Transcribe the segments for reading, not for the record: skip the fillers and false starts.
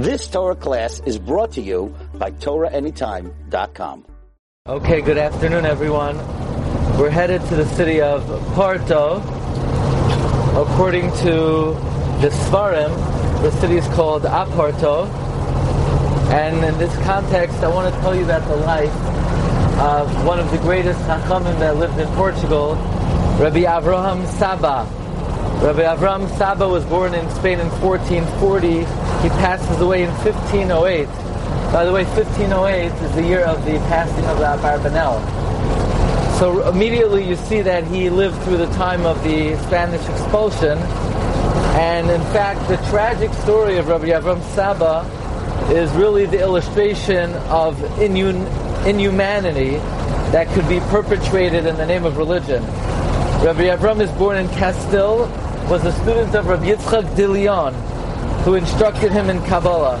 This Torah class is brought to you by TorahAnytime.com. Okay, good afternoon, everyone. We're headed to the city of Porto. According to the Sfarim, the city is called Porto. And in this context, I want to tell you about the life of one of the greatest Chachamim that lived in Portugal, Rabbi Avraham Saba. Rabbi Avraham Saba was born in Spain in 1440. He passes away in 1508. By the way, 1508 is the year of the passing of the Abarbanel. So immediately you see that he lived through the time of the Spanish expulsion. And in fact, the tragic story of Rabbi Avraham Saba is really the illustration of inhumanity that could be perpetrated in the name of religion. Rabbi Avraham is born in Castile, was a student of Rabbi Yitzchak de Leon, who instructed him in Kabbalah.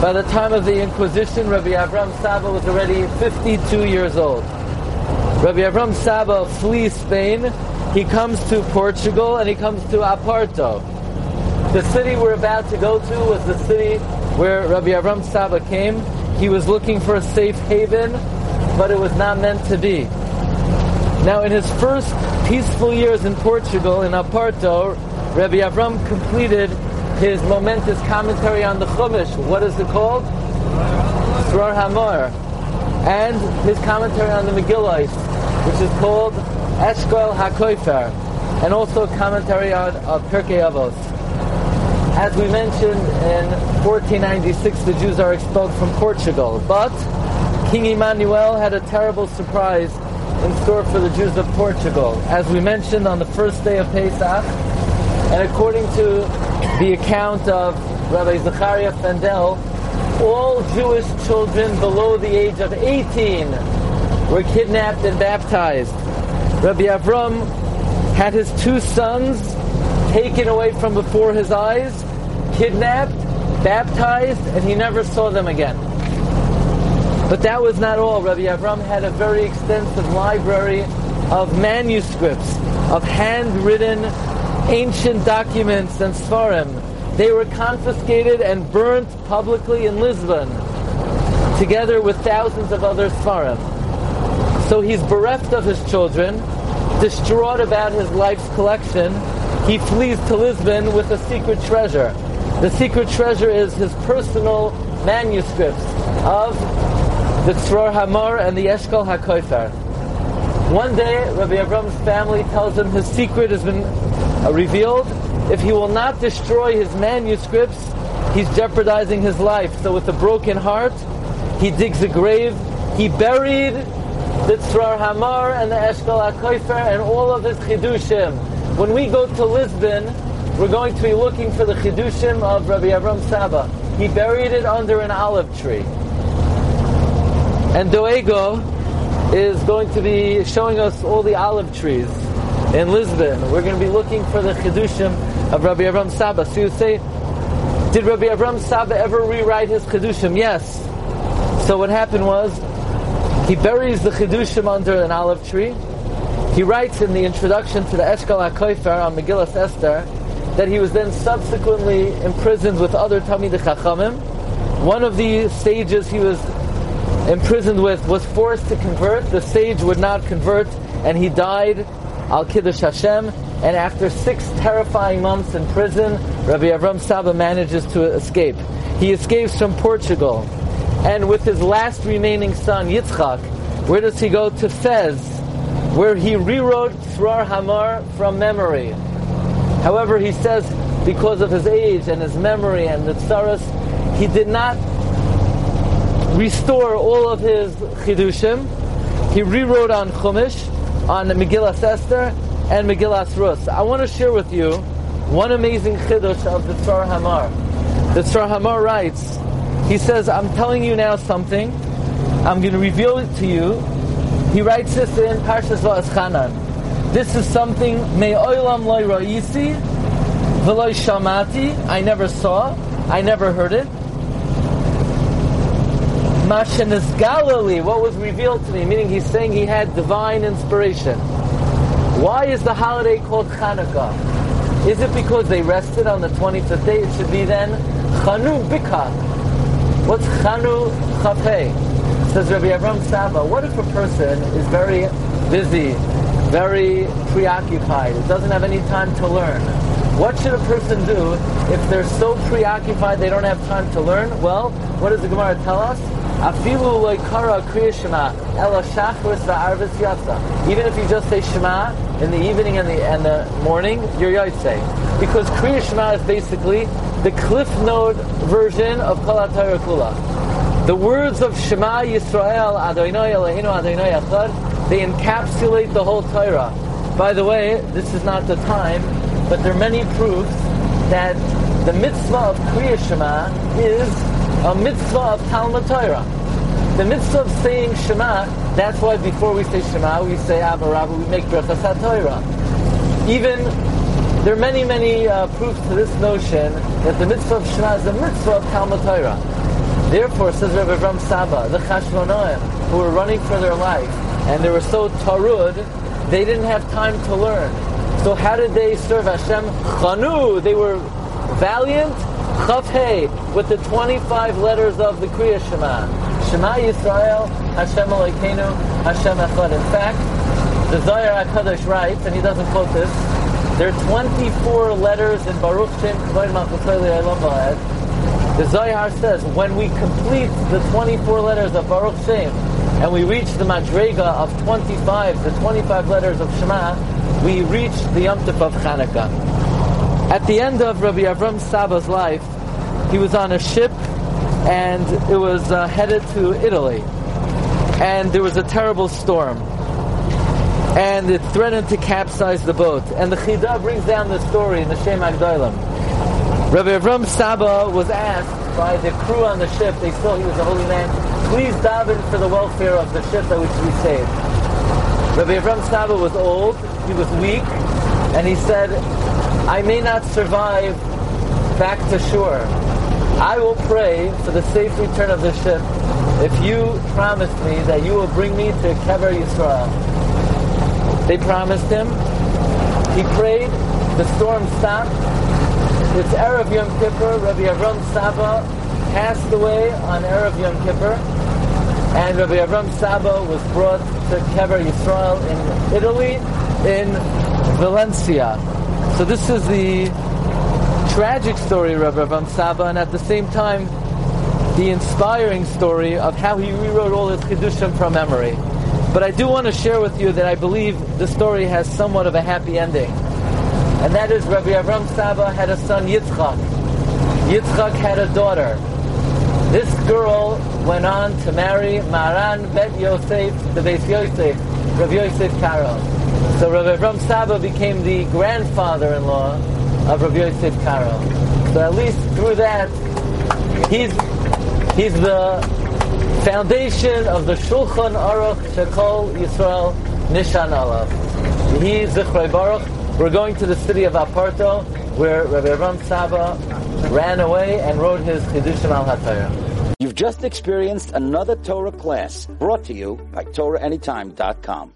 By the time of the Inquisition, Rabbi Avraham Saba was already 52 years old. Rabbi Avraham Saba flees Spain, he comes to Portugal, and he comes to Porto. The city we're about to go to was the city where Rabbi Avraham Saba came. He was looking for a safe haven, but it was not meant to be. Now, in his first peaceful years in Portugal, in Porto, Rabbi Avraham completed his momentous commentary on the Chumash. What is it called? Tzror HaMor. And his commentary on the Megillah, which is called Eshkol HaKofer, and also commentary on Pirkei Avos. As we mentioned, in 1496, the Jews are expelled from Portugal. But King Emanuel had a terrible surprise in store for the Jews of Portugal, as we mentioned on the first day of Pesach. And according to the account of Rabbi Zachariah Fendel, all Jewish children below the age of 18 were kidnapped and baptized. Rabbi Avraham had his two sons taken away from before his eyes, kidnapped, baptized, and he never saw them again. But that was not all. Rabbi Avraham had a very extensive library of manuscripts, of handwritten ancient documents and Sfarim. They were confiscated and burnt publicly in Lisbon, together with thousands of other Sfarim. So he's bereft of his children, distraught about his life's collection. He flees to Lisbon with a secret treasure. The secret treasure is his personal manuscripts of the Tzror HaMor and the Eshkol HaKofer. One day, Rabbi Avram's family tells him his secret has been revealed. If he will not destroy his manuscripts, he's jeopardizing his life. So with a broken heart, he digs a grave. He buried the Tzror HaMor and the Eshkol HaKofer and all of his Chidushim. When we go to Lisbon, we're going to be looking for the Chidushim of Rabbi Avraham Saba. He buried it under an olive tree. And Doego is going to be showing us all the olive trees in Lisbon. We're going to be looking for the Chidushim of Rabbi Avraham Saba. So you say, did Rabbi Avraham Saba ever rewrite his Chidushim? Yes. So what happened was, he buries the Chidushim under an olive tree. He writes in the introduction to the Eshkol HaKofer on Megillas Esther that he was then subsequently imprisoned with other Tamidei Chachamim. One of the sages he was imprisoned with was forced to convert. The sage would not convert, and he died al Kiddush Hashem. And after 6 terrifying months in prison, Rabbi Avraham Saba manages to escape. He escapes from Portugal, and with his last remaining son Yitzchak, where does he go? To Fez, where he rewrote Tzror HaMor from memory. However, he says because of his age and his memory and the tsaras, he did not restore all of his Chidushim. He rewrote on Chumash, on Megillas Esther and Megillas Rus. I want to share with you one amazing Chidush of the Tzror HaMor. The Tzror HaMor writes, he says, I'm telling you now something, I'm going to reveal it to you. He writes this in Parshas Va'etzchanan. This is something, Me'olam lo ra'isi, v'lo shamati, I never saw, I never heard it. Mashanis Galilee, what was revealed to me, meaning he's saying he had divine inspiration. Why is the holiday called Hanukkah? Is it because they rested on the 25th day? It should be then Chanu Bika. What's Chanu Chapei? Says Rabbi Avraham Saba, what if a person is very busy, very preoccupied, doesn't have any time to learn? What should a person do if they're so preoccupied they don't have time to learn? Well, what does the Gemara tell us? Afilu loikara kriya Shema ela shachris va'arvis yatsa. Even if you just say Shema in the evening and the morning, you're Yotze. Because kriya Shema is basically the cliff note version of Kala Torah Kula. The words of Shema Yisrael, Adonai Eloheinu, Adonai Echad, they encapsulate the whole Torah. By the way, this is not the time, but there are many proofs that the mitzvah of Kriya Shema is a mitzvah of Talmud Torah. The mitzvah of saying Shema, that's why before we say Shema, we say Abba Rabba, we make Birchas HaTorah. Even, there are many proofs to this notion that the mitzvah of Shema is a mitzvah of Talmud Torah. Therefore, says Rabbi Avraham Saba, the Chashmonaim, who were running for their life, and they were so tarud, they didn't have time to learn. So how did they serve Hashem? Chanu, they were valiant. Chafhei, with the 25 letters of the Kriya Shema. Shema Yisrael, Hashem Elokeinu, Hashem Echad. In fact, the Zohar HaKadosh writes, and he doesn't quote this, there are 24 letters in Baruch Shem. The Zohar says, when we complete the 24 letters of Baruch Shem, and we reach the Madriga of 25, the 25 letters of Shema, we reach the Yom Tif of Hanukkah. At the end of Rabbi Avraham Saba's life, he was on a ship, and it was headed to Italy. And there was a terrible storm, and it threatened to capsize the boat. And the Chida brings down the story in the Shem HaGedolim. Rabbi Avraham Saba was asked by the crew on the ship, they saw he was a holy man, please daven for the welfare of the ship that we should be saved. Rabbi Avraham Saba was old, he was weak, and he said, I may not survive back to shore. I will pray for the safe return of the ship if you promise me that you will bring me to Kever Yisrael. They promised him. He prayed, the storm stopped. It's Erev Yom Kippur, Rabbi Avraham Saba passed away on Erev Yom Kippur, and Rabbi Avraham Saba was brought to Kever Yisrael in Italy, in Valencia. So this is the tragic story of Rabbi Avraham Saba, and at the same time, the inspiring story of how he rewrote all his Chidushim from memory. But I do want to share with you that I believe the story has somewhat of a happy ending. And that is Rabbi Avraham Saba had a son, Yitzchak. Yitzchak had a daughter. This girl went on to marry Maran Bet Yosef, the Beis Yosef, Rabbi Yosef Karo. So Rabbi Avraham Saba became the grandfather-in-law of Rabbi Yosef Karo. So at least through that, he's the foundation of the Shulchan Aruch Shekol Yisrael Nishan Alav. He Zichrei Baruch. We're going to the city of Porto, where Rabbi Avraham Saba ran away and wrote his Chidushim al HaTorah. You've just experienced another Torah class brought to you by TorahAnytime.com.